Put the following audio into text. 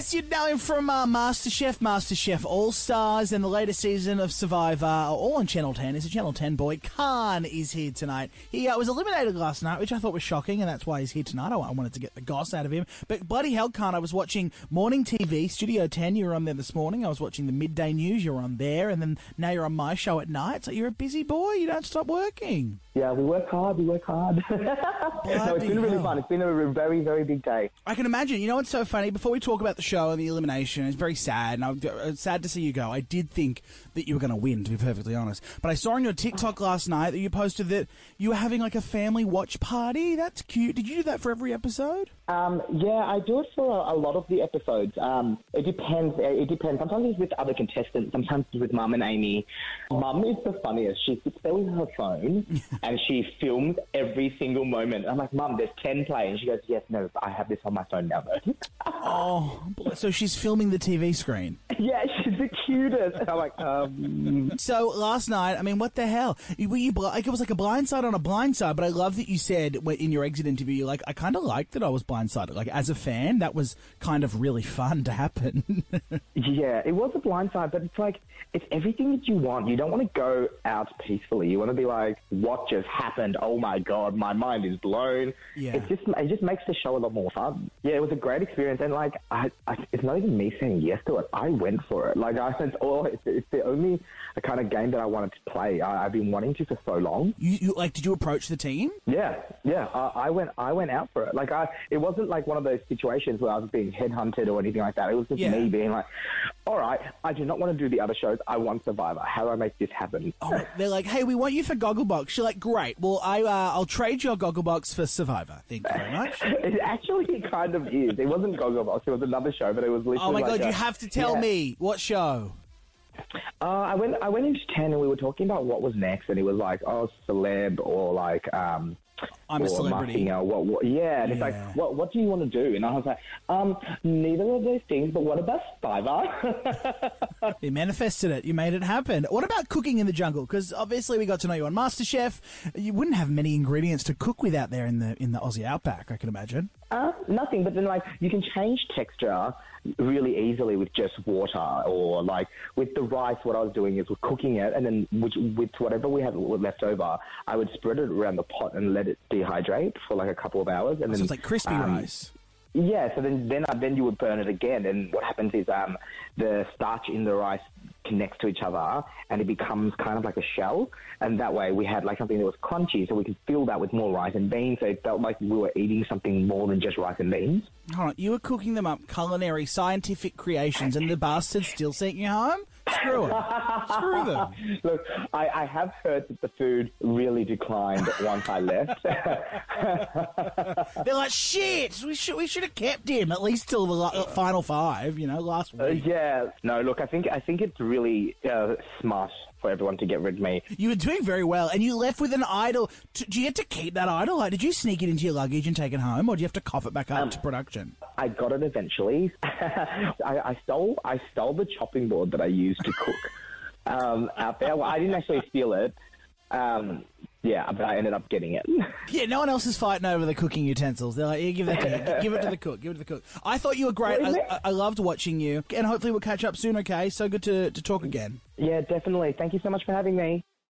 Yes, you'd know him from MasterChef, MasterChef All-Stars, and the latest season of Survivor, all on Channel 10. He's a Channel 10 boy. Khan is here tonight. He was eliminated last night, which I thought was shocking, and that's why he's here tonight. I wanted to get the goss out of him. But bloody hell, Khan, I was watching morning TV, Studio 10. You were on there this morning. I was watching the midday news. You were on there, and then now you're on my show at night. So you're a busy boy. You don't stop working. Yeah, we work hard. We work hard. No, it's been really fun. It's been a very, very big day. I can imagine. You know what's so funny? Before we talk about the show and the elimination, it's very sad, and I'm sad to see you go. I did think that you were going to win, to be perfectly honest. But I saw on your TikTok last night that you posted that you were having like a family watch party. That's cute. Did you do that for every episode? Yeah, I do it for a lot of the episodes. It depends. Sometimes it's with other contestants. Sometimes it's with Mum and Amy. Mum is the funniest. She sits there with her phone and she films every single moment. I'm like, Mum, there's 10 play. And she goes, yes, no, I have this on my phone now, though. Oh, so she's filming the TV screen. Yeah, she's the cutest. And I'm like, So last night, I mean, what the hell? Were you like, it was like a blindside on a blindside, but I love that you said in your exit interview, you're like, I kind of liked that I was blindsided. Like, as a fan, that was kind of really fun to happen. Yeah, it was a blindside, but it's like, it's everything that you want. You don't want to go out peacefully. You want to be like, what just happened? Oh my God, my mind is blown. Yeah. It just makes the show a lot more fun. Yeah, it was a great experience, and like, it's not even me saying yes to it. I went for it. Like, it's the only kind of game that I wanted to play. I've been wanting to for so long. You like? Did you approach the team? Yeah. I went out for it. Like, it wasn't like one of those situations where I was being headhunted or anything like that. It was just me being like, all right, I do not want to do the other shows. I want Survivor. How do I make this happen? Oh, they're like, hey, we want you for Gogglebox. You're like, great. Well, I'll trade your Gogglebox for Survivor. Thank you very much. It actually kind of is. It wasn't Gogglebox. It was another show, but it was literally. Oh my God! You have to tell me what show. I went into 10 and we were talking about what was next, and it was like, oh, celeb, or like I'm a celebrity. And it's like, what do you want to do? And I was like, neither of those things, but what about Spiva? You manifested it. You made it happen. What about cooking in the jungle? Because obviously we got to know you on MasterChef. You wouldn't have many ingredients to cook with out there in the Aussie outback, I can imagine. Nothing, but then like you can change texture really easily with just water, or like with the rice, what I was doing is cooking it, and then with whatever we had left over, I would spread it around the pot and let it dehydrate for like a couple of hours, and then it's like crispy rice. Yeah, so then you would burn it again, and what happens is the starch in the rice connects to each other, and it becomes kind of like a shell, and that way we had like something that was crunchy, so we could fill that with more rice and beans, so it felt like we were eating something more than just rice and beans. Hold on, you were cooking them up, culinary, scientific creations, and the bastard's still sent you home? Screw it. Screw them. Look, I have heard that the food really declined once I left. They're like, shit, we should have kept him at least till the final five, last week. Yeah. No, look, I think it's really smart for everyone to get rid of me. You were doing very well, and you left with an idol. Do you get to keep that idol? Like, did you sneak it into your luggage and take it home, or do you have to cough it back up to production? I got it eventually. I stole the chopping board that I used to cook out there. Well, I didn't actually steal it. But I ended up getting it. Yeah, no one else is fighting over the cooking utensils. They're like, yeah, give that to you. Give it to the cook. Give it to the cook. I thought you were great. I loved watching you. And hopefully we'll catch up soon, okay? So good to talk again. Yeah, definitely. Thank you so much for having me.